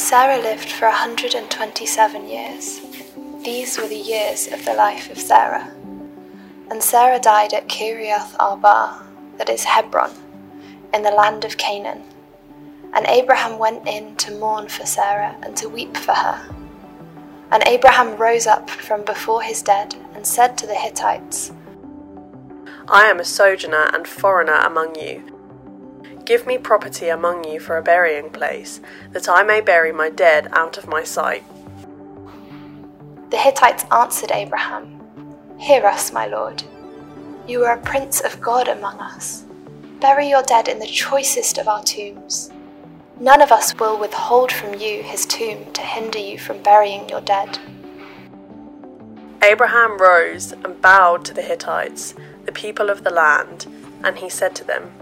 Sarah lived for 127 years. These were the years of the life of Sarah. And Sarah died at Kiriath Arba, that is Hebron, in the land of Canaan. And Abraham went in to mourn for Sarah and to weep for her. And Abraham rose up from before his dead and said to the Hittites, I am a sojourner and foreigner among you. Give me property among you for a burying place, that I may bury my dead out of my sight. The Hittites answered Abraham, Hear us, my lord. You are a prince of God among us. Bury your dead in the choicest of our tombs. None of us will withhold from you his tomb to hinder you from burying your dead. Abraham rose and bowed to the Hittites, the people of the land, and he said to them,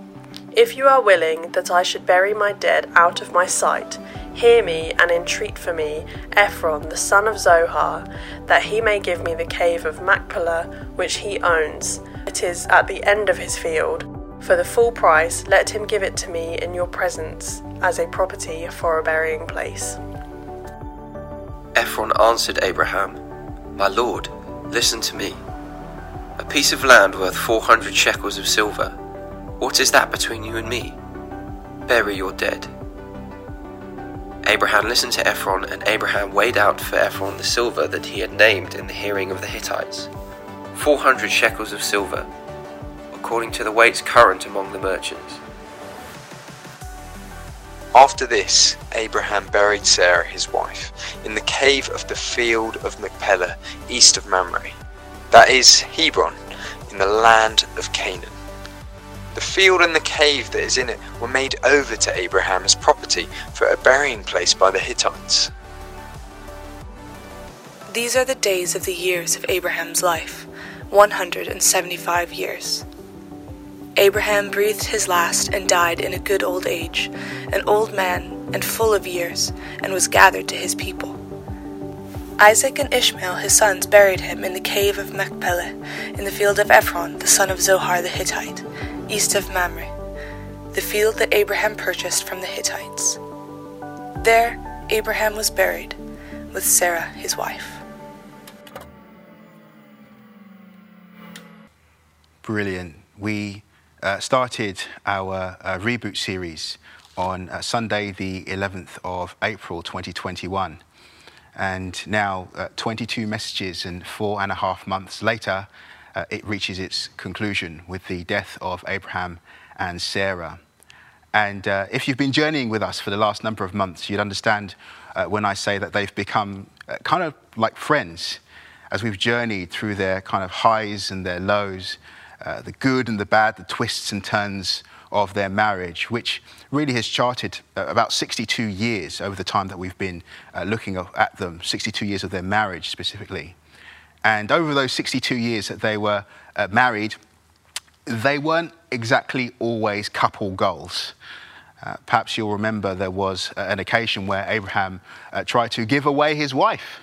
If you are willing that I should bury my dead out of my sight, hear me and entreat for me Ephron the son of Zohar, that he may give me the cave of Machpelah, which he owns. It is at the end of his field. For the full price, let him give it to me in your presence, as a property for a burying place. Ephron answered Abraham, My lord, listen to me. A piece of land worth 400 shekels of silver. What is that between you and me? Bury your dead. Abraham listened to Ephron, and Abraham weighed out for Ephron the silver that he had named in the hearing of the Hittites, 400 shekels of silver, according to the weights current among the merchants. After this, Abraham buried Sarah his wife in the cave of the field of Machpelah, east of Mamre, that is Hebron, in the land of Canaan. The field and the cave that is in it were made over to Abraham as property for a burying place by the Hittites. These are the days of the years of Abraham's life, 175 years. Abraham breathed his last and died in a good old age, an old man and full of years, and was gathered to his people. Isaac and Ishmael his sons buried him in the cave of Machpelah, in the field of Ephron the son of Zohar the Hittite, east of Mamre, the field that Abraham purchased from the Hittites. There Abraham was buried with Sarah his wife. Brilliant. We started our reboot series on Sunday the 11th of April 2021, and now 22 messages and 4.5 months later it reaches its conclusion with the death of Abraham and Sarah. And if you've been journeying with us for the last number of months, you'd understand when I say that they've become kind of like friends as we've journeyed through their kind of highs and their lows, the good and the bad, the twists and turns of their marriage, which really has charted about 62 years over the time that we've been looking at them, 62 years of their marriage specifically. And over those 62 years that they were married, they weren't exactly always couple goals. Perhaps you'll remember there was an occasion where Abraham tried to give away his wife,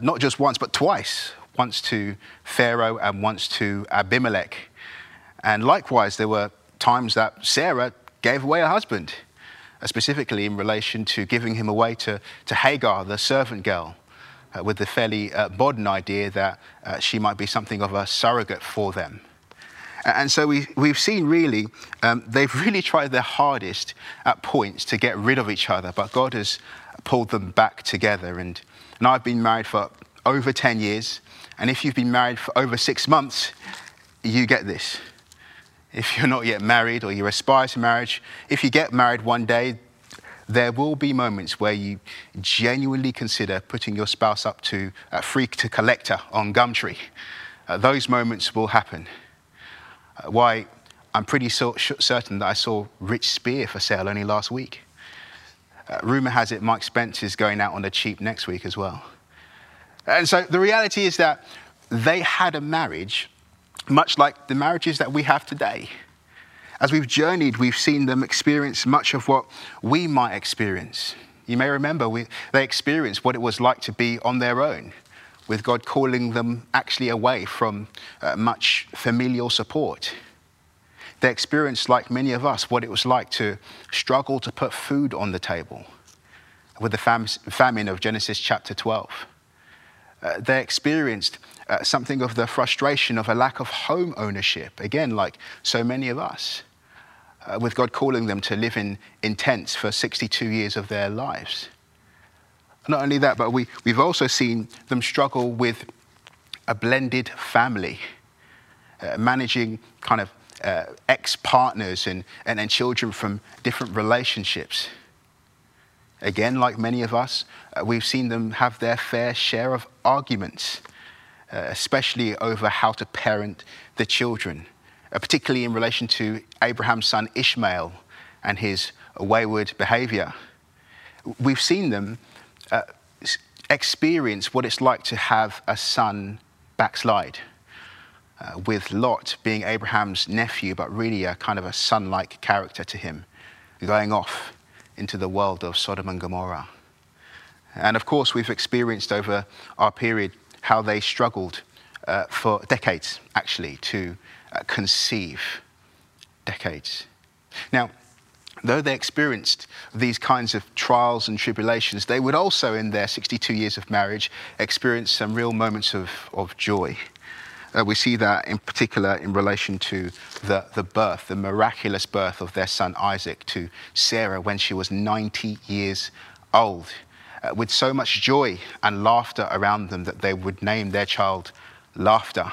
not just once, but twice. Once to Pharaoh and once to Abimelech. And likewise, there were times that Sarah gave away her husband, specifically in relation to giving him away to Hagar, the servant girl, with the fairly modern idea that she might be something of a surrogate for them. And so we've seen really, they've really tried their hardest at points to get rid of each other, but God has pulled them back together. And I've been married for over 10 years, and if you've been married for over 6 months, you get this. If you're not yet married or you aspire to marriage, if you get married one day, there will be moments where you genuinely consider putting your spouse up to a freak to collector on Gumtree. Those moments will happen. Why, I'm pretty certain that I saw Rich Spear for sale only last week. Rumour has it Mike Spence is going out on a cheap next week as well. And so the reality is that they had a marriage, much like the marriages that we have today. As we've journeyed, we've seen them experience much of what we might experience. You may remember they experienced what it was like to be on their own, with God calling them actually away from much familial support. They experienced, like many of us, what it was like to struggle to put food on the table. with the famine of Genesis chapter 12. They experienced something of the frustration of a lack of home ownership, again, like so many of us, with God calling them to live in tents for 62 years of their lives. Not only that, but we've also seen them struggle with a blended family, managing kind of ex-partners and children from different relationships. Again, like many of us, we've seen them have their fair share of arguments, especially over how to parent the children, particularly in relation to Abraham's son Ishmael and his wayward behavior. We've seen them experience what it's like to have a son backslide, with Lot being Abraham's nephew, but really a kind of a son-like character to him, going off into the world of Sodom and Gomorrah. And of course, we've experienced over our period how they struggled for decades, actually, to conceive. Decades. Now, though they experienced these kinds of trials and tribulations, they would also, in their 62 years of marriage, experience some real moments of joy. We see that in particular in relation to the miraculous birth of their son Isaac to Sarah when she was 90 years old, with so much joy and laughter around them that they would name their child Laughter,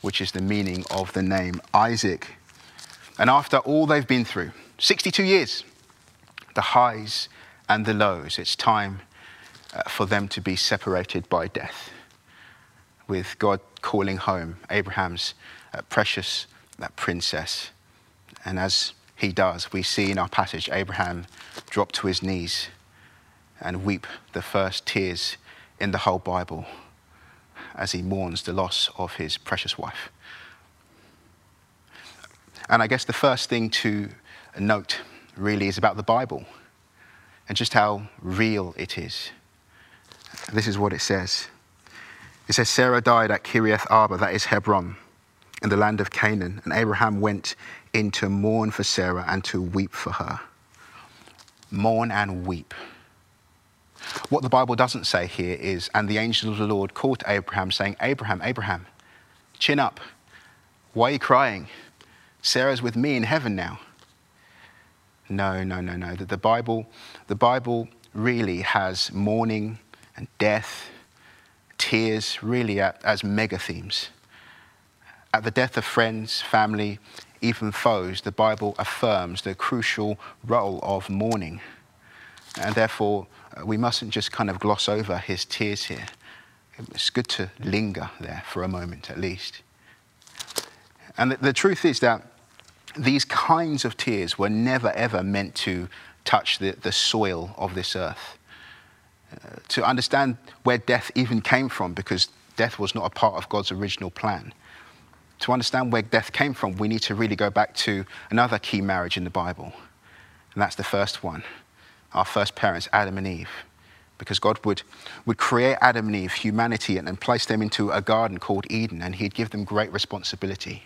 which is the meaning of the name Isaac. And after all they've been through, 62 years, the highs and the lows, it's time for them to be separated by death, with God calling home Abraham's precious princess. And as he does, we see in our passage, Abraham drop to his knees and weep the first tears in the whole Bible as he mourns the loss of his precious wife. And I guess the first thing to note really is about the Bible and just how real it is. This is what it says. It says, Sarah died at Kiriath Arba, that is Hebron, in the land of Canaan. And Abraham went in to mourn for Sarah and to weep for her. Mourn and weep. What the Bible doesn't say here is, and the angel of the Lord called to Abraham, saying, Abraham, Abraham, chin up. Why are you crying? Sarah's with me in heaven now. No. The Bible really has mourning and death, tears really as mega themes. At the death of friends, family, even foes, the Bible affirms the crucial role of mourning. And therefore, we mustn't just kind of gloss over his tears here. It's good to linger there for a moment at least. And the truth is that these kinds of tears were never ever meant to touch the soil of this earth. To understand where death even came from, because death was not a part of God's original plan. To understand where death came from, we need to really go back to another key marriage in the Bible. And that's the first one, our first parents, Adam and Eve. Because God would create Adam and Eve, humanity, and place them into a garden called Eden, and he'd give them great responsibility.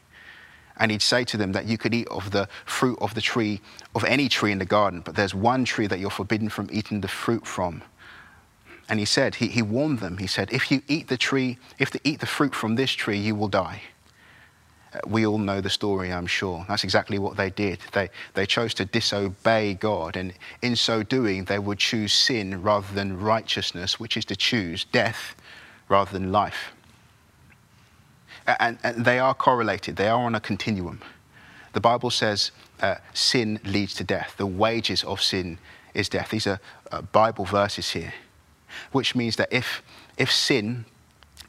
And he'd say to them that you could eat of the fruit of the tree, of any tree in the garden, but there's one tree that you're forbidden from eating the fruit from. And he said, he warned them, he said, if you eat the fruit from this tree, you will die. We all know the story, I'm sure. That's exactly what they did. They chose to disobey God, and in so doing, they would choose sin rather than righteousness, which is to choose death rather than life. And they are correlated, they are on a continuum. The Bible says sin leads to death. The wages of sin is death. These are Bible verses here. Which means that if sin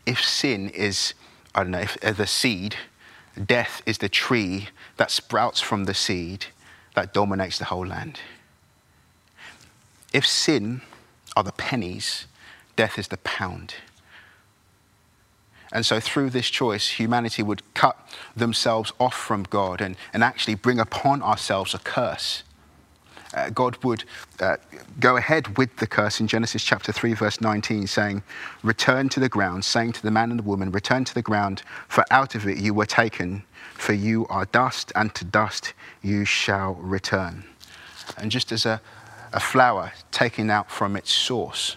is, I don't know, if the seed, death is the tree that sprouts from the seed that dominates the whole land. If sin are the pennies, death is the pound. And so through this choice, humanity would cut themselves off from God and actually bring upon ourselves a curse. God would go ahead with the curse in Genesis chapter 3, verse 19, saying, return to the ground, saying to the man and the woman, return to the ground, for out of it you were taken, for you are dust, and to dust you shall return. And just as a, A flower taken out from its source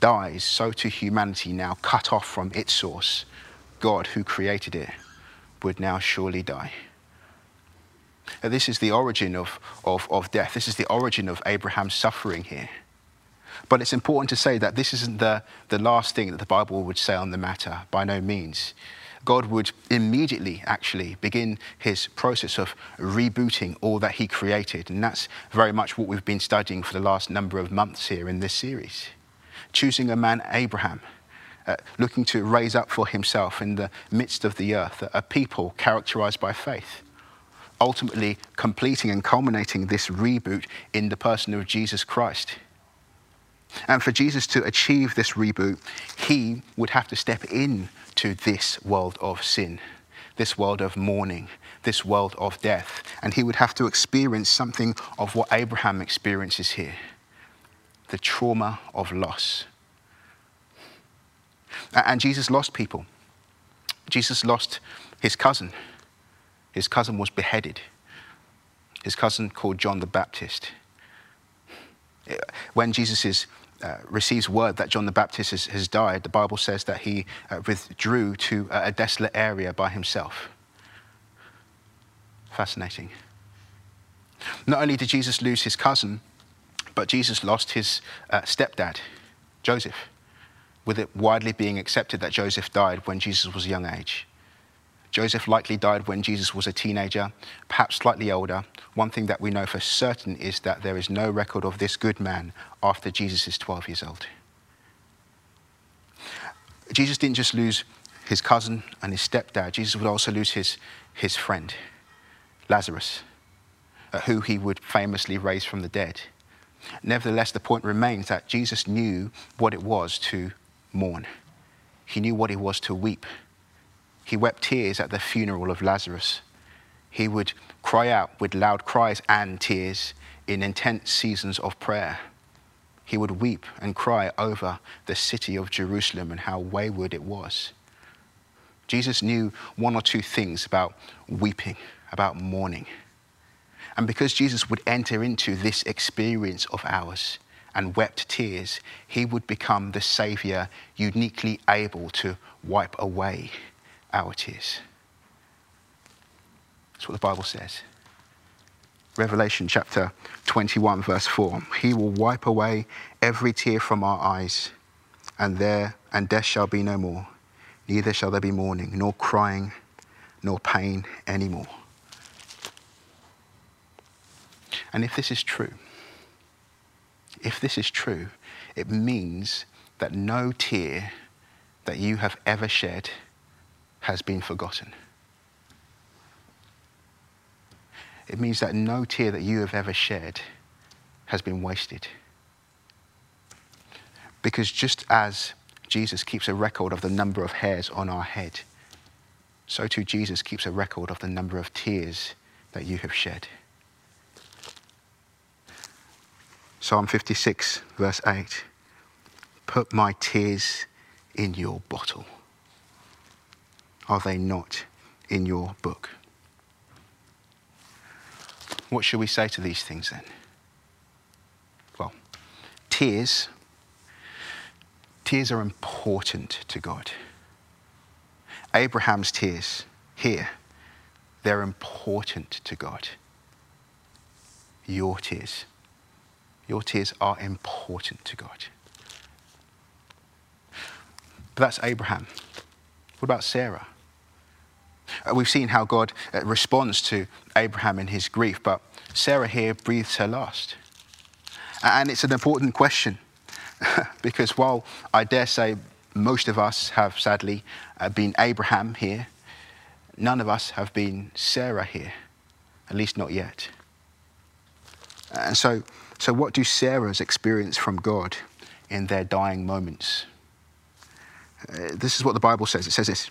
dies, so to humanity now cut off from its source, God who created it would now surely die. And this is the origin of death. This is the origin of Abraham's suffering here. But it's important to say that this isn't the last thing that the Bible would say on the matter, by no means. God would immediately actually begin his process of rebooting all that he created. And that's very much what we've been studying for the last number of months here in this series. Choosing a man, Abraham, looking to raise up for himself in the midst of the earth a people characterized by faith. Ultimately completing and culminating this reboot in the person of Jesus Christ. And for Jesus to achieve this reboot, he would have to step in to this world of sin, this world of mourning, this world of death. And he would have to experience something of what Abraham experiences here, the trauma of loss. And Jesus lost people. Jesus lost his cousin. His cousin was beheaded. His cousin called John the Baptist. When Jesus receives word that John the Baptist has died, the Bible says that he withdrew to a desolate area by himself. Fascinating. Not only did Jesus lose his cousin, but Jesus lost his stepdad, Joseph, with it widely being accepted that Joseph died when Jesus was a young age. Joseph likely died when Jesus was a teenager, perhaps slightly older. One thing that we know for certain is that there is no record of this good man after Jesus is 12 years old. Jesus didn't just lose his cousin and his stepdad. Jesus would also lose his friend, Lazarus, who he would famously raise from the dead. Nevertheless, the point remains that Jesus knew what it was to mourn. He knew what it was to weep. He wept tears at the funeral of Lazarus. He would cry out with loud cries and tears in intense seasons of prayer. He would weep and cry over the city of Jerusalem and how wayward it was. Jesus knew one or two things about weeping, about mourning. And because Jesus would enter into this experience of ours and wept tears, he would become the Savior uniquely able to wipe away our tears. That's what the Bible says. Revelation chapter 21, verse 4. He will wipe away every tear from our eyes, and death shall be no more. Neither shall there be mourning, nor crying, nor pain anymore. And if this is true, it means that no tear that you have ever shed has been forgotten. It means that no tear that you have ever shed has been wasted. Because just as Jesus keeps a record of the number of hairs on our head, so too Jesus keeps a record of the number of tears that you have shed. Psalm 56, verse 8, put my tears in your bottle. Are they not in your book? What shall we say to these things then? Well, tears are important to God. Abraham's tears here, they're important to God. Your tears are important to God. But that's Abraham. What about Sarah? We've seen how God responds to Abraham in his grief, but Sarah here breathes her last. And it's an important question because while I dare say most of us have sadly been Abraham here, none of us have been Sarah here, at least not yet. And so what do Sarah's experience from God in their dying moments? This is what the Bible says. It says this,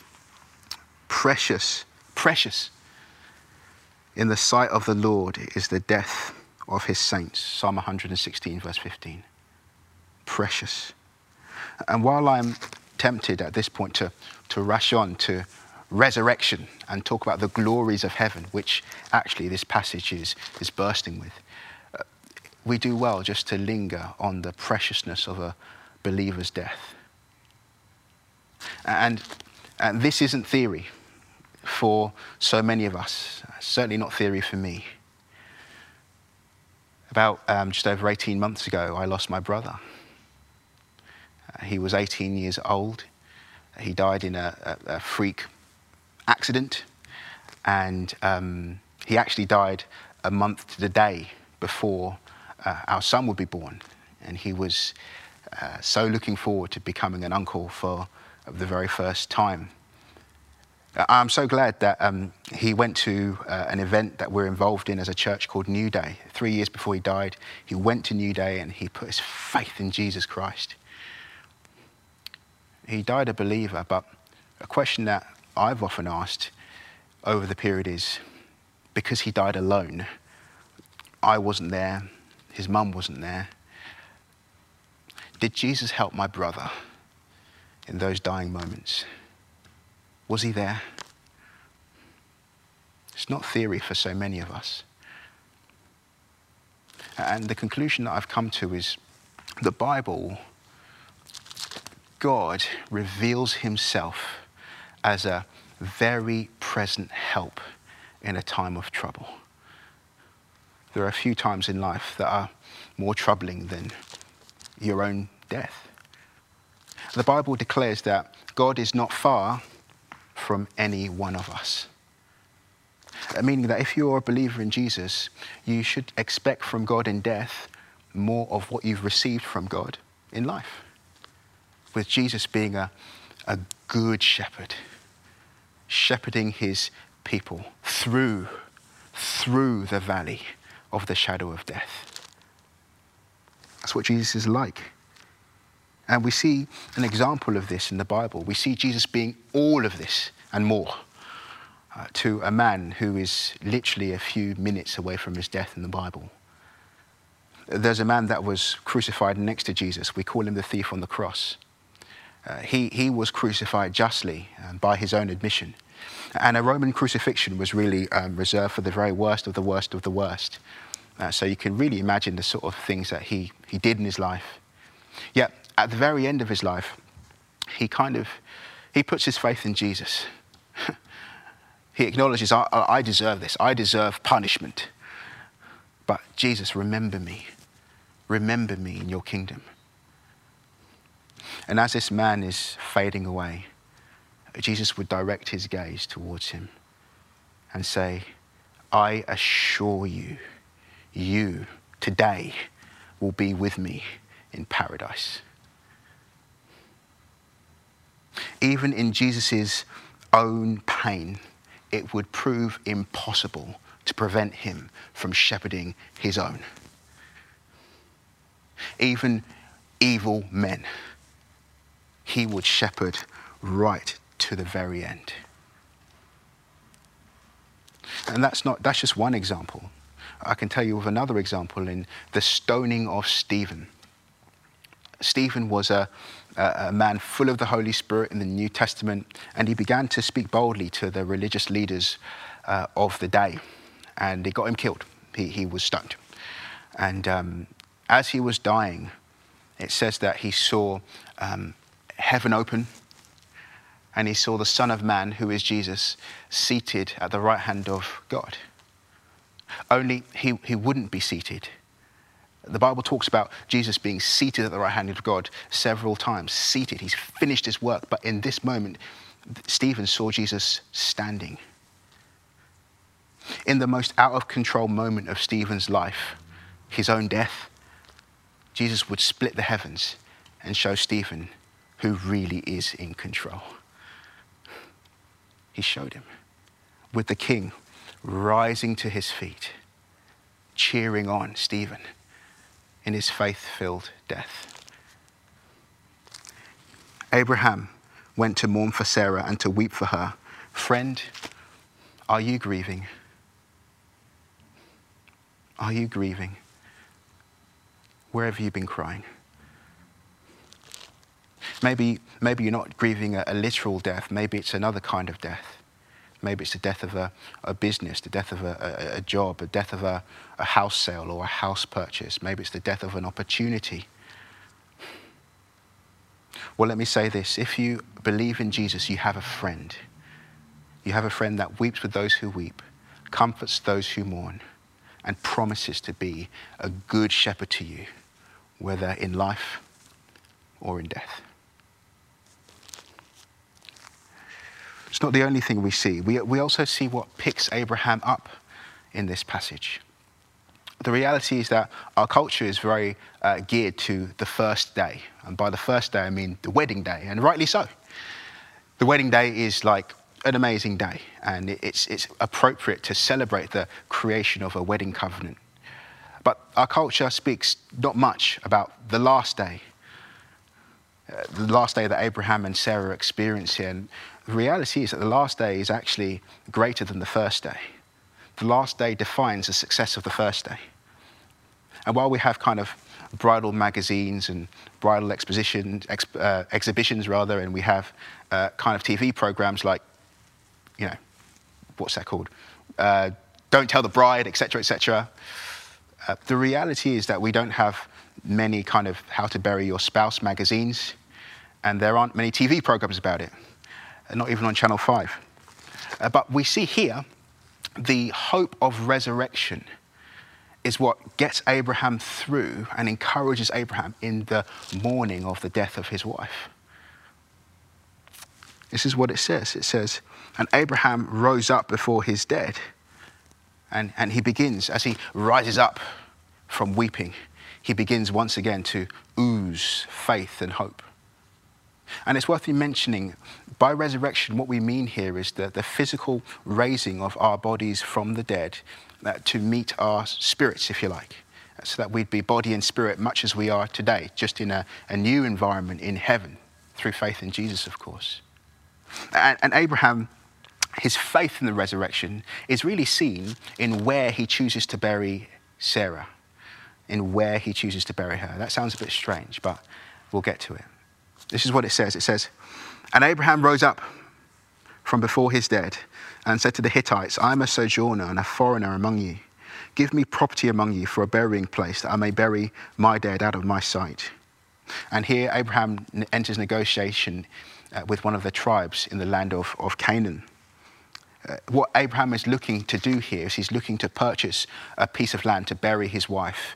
precious in the sight of the Lord is the death of his saints. Psalm 116, verse 15. Precious. And while I'm tempted at this point to rush on to resurrection and talk about the glories of heaven, which actually this passage is bursting with, we do well just to linger on the preciousness of a believer's death. And this isn't theory for so many of us, certainly not theory for me. About just over 18 months ago, I lost my brother. He was 18 years old. He died in a freak accident, and he actually died a month to the day before our son would be born, and he was so looking forward to becoming an uncle for the very first time. I'm so glad that he went to an event that we're involved in as a church called New Day. 3 years before he died, he went to New Day and he put his faith in Jesus Christ. He died a believer, but a question that I've often asked over the period is, because he died alone, I wasn't there, his mum wasn't there, did Jesus help my brother in those dying moments? Was he there? It's not theory for so many of us. And the conclusion that I've come to is the Bible, God reveals himself as a very present help in a time of trouble. There are a few times in life that are more troubling than your own death. The Bible declares that God is not far from any one of us. Meaning that if you're a believer in Jesus, you should expect from God in death more of what you've received from God in life. With Jesus being a good shepherd, shepherding his people through the valley of the shadow of death. That's what Jesus is like. And we see an example of this in the Bible. We see Jesus being all of this and more to a man who is literally a few minutes away from his death in the Bible. There's a man that was crucified next to Jesus. We call him the thief on the cross. He was crucified justly and by his own admission. And a Roman crucifixion was really reserved for the very worst of the worst of the worst. So you can really imagine the sort of things that he did in his life. Yet, at the very end of his life, he puts his faith in Jesus. He acknowledges, I deserve this. I deserve punishment. But Jesus, remember me. Remember me in your kingdom. And as this man is fading away, Jesus would direct his gaze towards him and say, I assure you, you today will be with me in paradise. Even in Jesus' own pain, it would prove impossible to prevent him from shepherding his own. Even evil men, he would shepherd right to the very end. And that's just one example. I can tell you of another example in the stoning of Stephen. Stephen was a man full of the Holy Spirit in the New Testament, and he began to speak boldly to the religious leaders of the day, and it got him killed. He was stoned. And as he was dying, it says that he saw heaven open, and he saw the Son of Man, who is Jesus, seated at the right hand of God. Only he wouldn't be seated. The Bible talks about Jesus being seated at the right hand of God several times. Seated, he's finished his work. But in this moment, Stephen saw Jesus standing. In the most out of control moment of Stephen's life, his own death, Jesus would split the heavens and show Stephen who really is in control. He showed him with the king rising to his feet, cheering on Stephen in his faith-filled death. Abraham went to mourn for Sarah and to weep for her. Friend, are you grieving? Are you grieving? Where have you been crying? Maybe you're not grieving a literal death. Maybe it's another kind of death. Maybe it's the death of a business, the death of a job, the death of a house sale or a house purchase. Maybe it's the death of an opportunity. Well, let me say this. If you believe in Jesus, you have a friend. You have a friend that weeps with those who weep, comforts those who mourn, and promises to be a good shepherd to you, whether in life or in death. It's not the only thing we see. We also see what picks Abraham up in this passage. The reality is that our culture is very geared to the first day. And by the first day, I mean the wedding day, and rightly so. The wedding day is like an amazing day, and it's appropriate to celebrate the creation of a wedding covenant. But our culture speaks not much about the last day, that Abraham and Sarah experience here. And the reality is that the last day is actually greater than the first day. The last day defines the success of the first day. And while we have kind of bridal magazines and bridal exhibitions, and we have kind of TV programs like, you know, what's that called? Don't Tell the Bride, etc., etc. The reality is that we don't have many kind of how to bury your spouse magazines, and there aren't many TV programs about it, not even on Channel 5. But we see here the hope of resurrection is what gets Abraham through and encourages Abraham in the mourning of the death of his wife. This is what it says. It says, and Abraham rose up before his dead. And he begins, as he rises up from weeping, he begins once again to ooze faith and hope. And it's worth mentioning, by resurrection, what we mean here is the physical raising of our bodies from the dead to meet our spirits, if you like, so that we'd be body and spirit much as we are today, just in a new environment in heaven, through faith in Jesus, of course. And Abraham, his faith in the resurrection is really seen in where he chooses to bury Sarah, in where he chooses to bury her. That sounds a bit strange, but we'll get to it. This is what it says. It says, and Abraham rose up from before his dead and said to the Hittites, I am a sojourner and a foreigner among you. Give me property among you for a burying place that I may bury my dead out of my sight. And here Abraham enters negotiation with one of the tribes in the land of Canaan. What Abraham is looking to do here is he's looking to purchase a piece of land to bury his wife.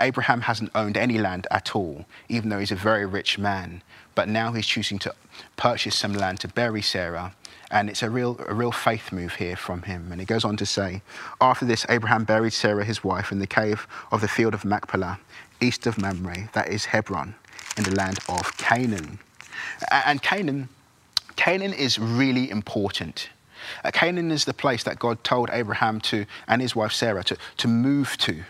Abraham hasn't owned any land at all, even though he's a very rich man. But now he's choosing to purchase some land to bury Sarah. And it's a real faith move here from him. And it goes on to say, after this, Abraham buried Sarah, his wife, in the cave of the field of Machpelah, east of Mamre, that is Hebron, in the land of Canaan. And Canaan is really important. Canaan is the place that God told Abraham to and his wife Sarah to move to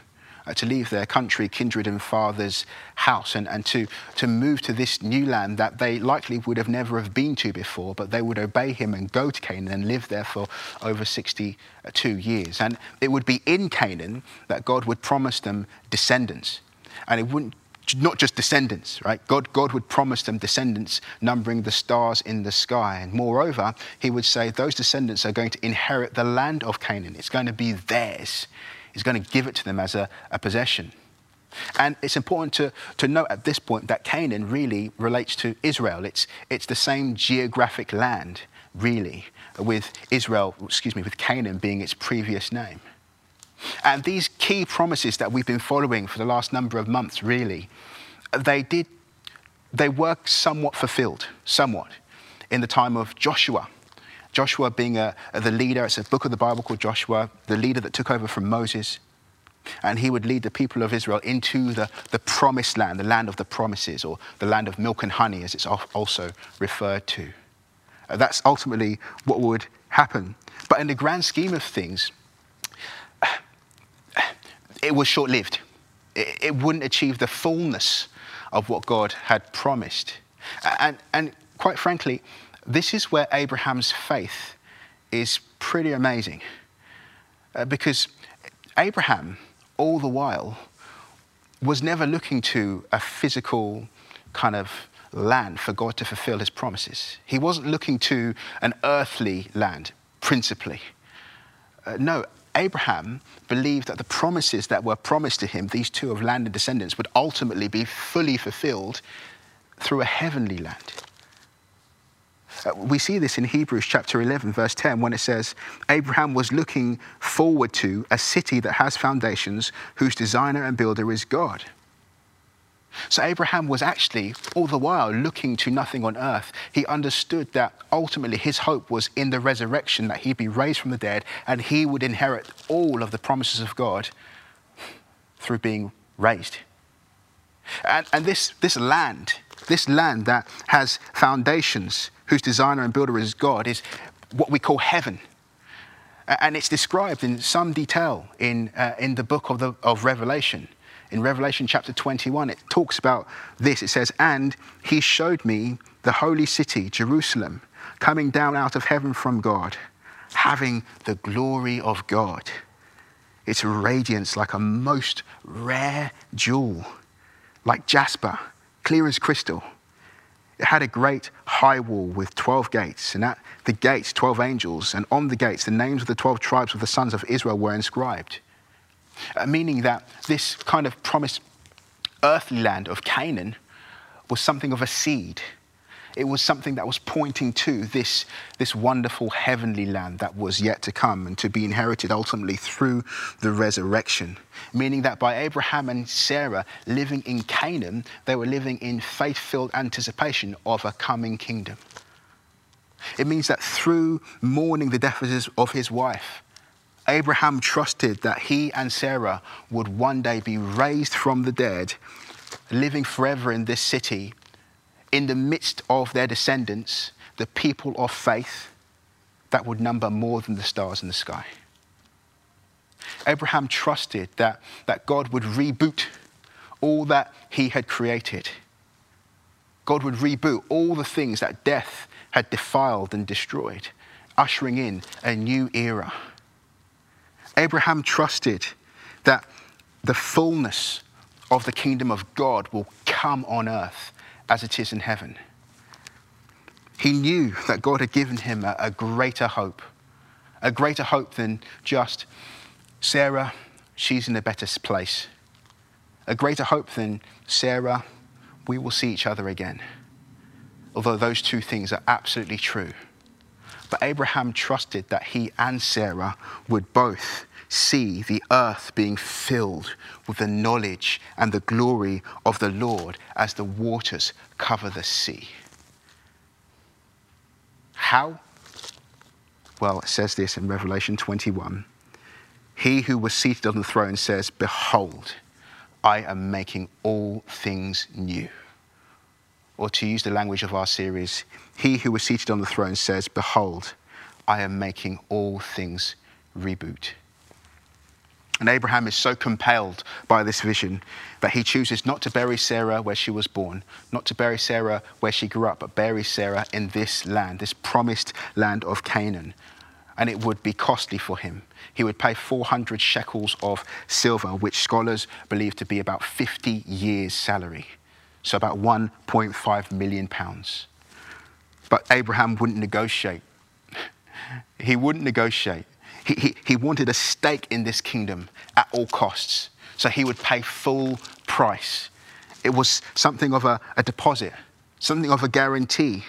leave their country, kindred and father's house, and to move to this new land that they likely would have never have been to before, but they would obey him and go to Canaan and live there for over 62 years. And it would be in Canaan that God would promise them descendants. And it wouldn't, not just descendants, right? God would promise them descendants numbering the stars in the sky. And moreover, he would say those descendants are going to inherit the land of Canaan. It's going to be theirs. He's going to give it to them as a possession. And it's important to note at this point that Canaan really relates to Israel. It's the same geographic land, really, with Canaan being its previous name. And these key promises that we've been following for the last number of months, really, they were somewhat fulfilled, in the time of Joshua. Joshua being the leader. It's a book of the Bible called Joshua, the leader that took over from Moses. And he would lead the people of Israel into the promised land, the land of the promises, or the land of milk and honey, as it's also referred to. That's ultimately what would happen. But in the grand scheme of things, it was short-lived. It wouldn't achieve the fullness of what God had promised. And quite frankly, this is where Abraham's faith is pretty amazing. Because Abraham, all the while, was never looking to a physical kind of land for God to fulfill his promises. He wasn't looking to an earthly land. principally. No, Abraham believed that the promises that were promised to him, these two of land and descendants, would ultimately be fully fulfilled through a heavenly land. We see this in Hebrews chapter 11, verse 10, when it says, Abraham was looking forward to a city that has foundations, whose designer and builder is God. So Abraham was actually all the while looking to nothing on earth. He understood that ultimately his hope was in the resurrection, that he'd be raised from the dead and he would inherit all of the promises of God through being raised. And this land that has foundations, whose designer and builder is God, is what we call heaven. And it's described in some detail in the book of Revelation. In Revelation chapter 21, it talks about this. It says, and he showed me the holy city, Jerusalem, coming down out of heaven from God, having the glory of God. Its radiance like a most rare jewel, like jasper, clear as crystal. It had a great high wall with 12 gates, and at the gates 12 angels, and on the gates the names of the 12 tribes of the sons of Israel were inscribed. Meaning that this kind of promised earthly land of Canaan was something of a seed. It was something that was pointing to this wonderful heavenly land that was yet to come and to be inherited ultimately through the resurrection. Meaning that by Abraham and Sarah living in Canaan, they were living in faith-filled anticipation of a coming kingdom. It means that through mourning the death of his wife, Abraham trusted that he and Sarah would one day be raised from the dead, living forever in this city, in the midst of their descendants, the people of faith that would number more than the stars in the sky. Abraham trusted that God would reboot all that he had created. God would reboot all the things that death had defiled and destroyed, ushering in a new era. Abraham trusted that the fullness of the kingdom of God will come on earth as it is in heaven. He knew that God had given him a greater hope than just Sarah, she's in a better place. A greater hope than Sarah, we will see each other again. Although those two things are absolutely true. But Abraham trusted that he and Sarah would both see the earth being filled with the knowledge and the glory of the Lord as the waters cover the sea. How? Well, it says this in Revelation 21. He who was seated on the throne says, behold, I am making all things new. Or to use the language of our series, he who was seated on the throne says, behold, I am making all things reboot. And Abraham is so compelled by this vision that he chooses not to bury Sarah where she was born, not to bury Sarah where she grew up, but bury Sarah in this land, this promised land of Canaan. And it would be costly for him. He would pay 400 shekels of silver, which scholars believe to be about 50 years' salary. So about £1.5 million. But Abraham wouldn't negotiate. He wouldn't negotiate. He wanted a stake in this kingdom at all costs. So he would pay full price. It was something of a deposit, something of a guarantee,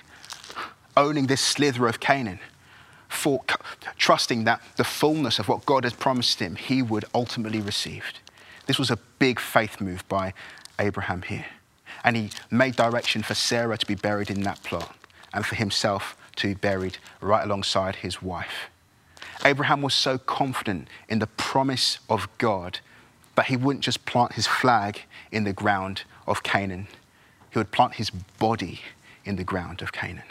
owning this slither of Canaan, for trusting that the fullness of what God had promised him, he would ultimately receive. This was a big faith move by Abraham here. And he made direction for Sarah to be buried in that plot and for himself to be buried right alongside his wife. Abraham was so confident in the promise of God that he wouldn't just plant his flag in the ground of Canaan. He would plant his body in the ground of Canaan.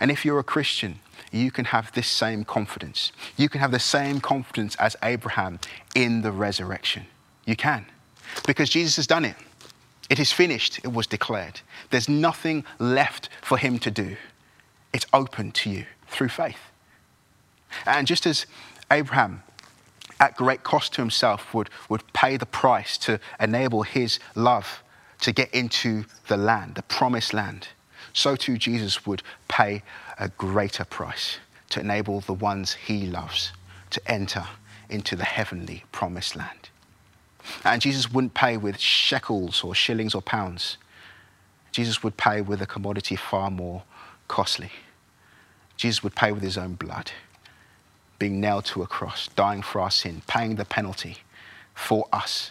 And if you're a Christian, you can have this same confidence. You can have the same confidence as Abraham in the resurrection. You can, because Jesus has done it. It is finished, it was declared. There's nothing left for him to do. It's open to you through faith. And just as Abraham, at great cost to himself, would pay the price to enable his love to get into the land, the promised land, so too Jesus would pay a greater price to enable the ones he loves to enter into the heavenly promised land. And Jesus wouldn't pay with shekels or shillings or pounds. Jesus would pay with a commodity far more costly. Jesus would pay with his own blood, being nailed to a cross, dying for our sin, paying the penalty for us,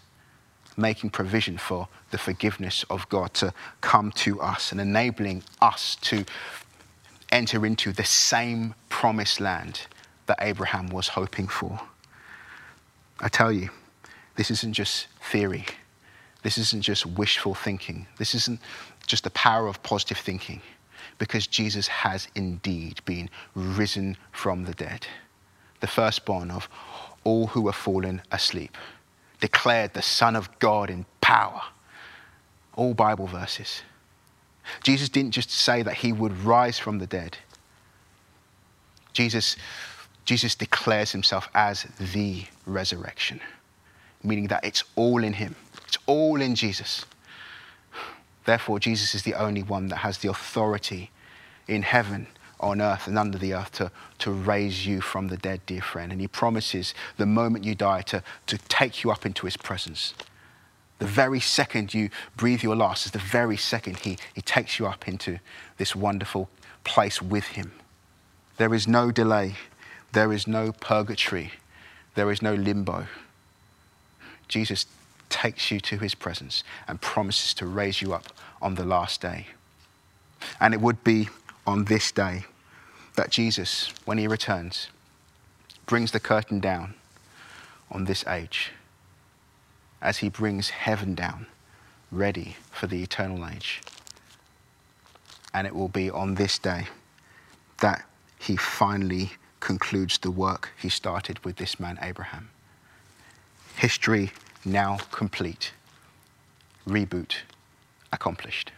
making provision for the forgiveness of God to come to us and enabling us to enter into the same promised land that Abraham was hoping for. I tell you, this isn't just theory. This isn't just wishful thinking. This isn't just the power of positive thinking, because Jesus has indeed been risen from the dead, the firstborn of all who were fallen asleep, declared the Son of God in power. All Bible verses. Jesus didn't just say that he would rise from the dead. Jesus declares himself as the resurrection, meaning that it's all in him. It's all in Jesus. Therefore, Jesus is the only one that has the authority in heaven, on earth, and under the earth to raise you from the dead, dear friend. And he promises the moment you die to take you up into his presence. The very second you breathe your last is the very second he takes you up into this wonderful place with him. There is no delay. There is no purgatory. There is no limbo. Jesus takes you to his presence and promises to raise you up on the last day. And it would be on this day that Jesus, when he returns, brings the curtain down on this age, as he brings heaven down, ready for the eternal age. And it will be on this day that he finally concludes the work he started with this man, Abraham. History now complete. Reboot accomplished.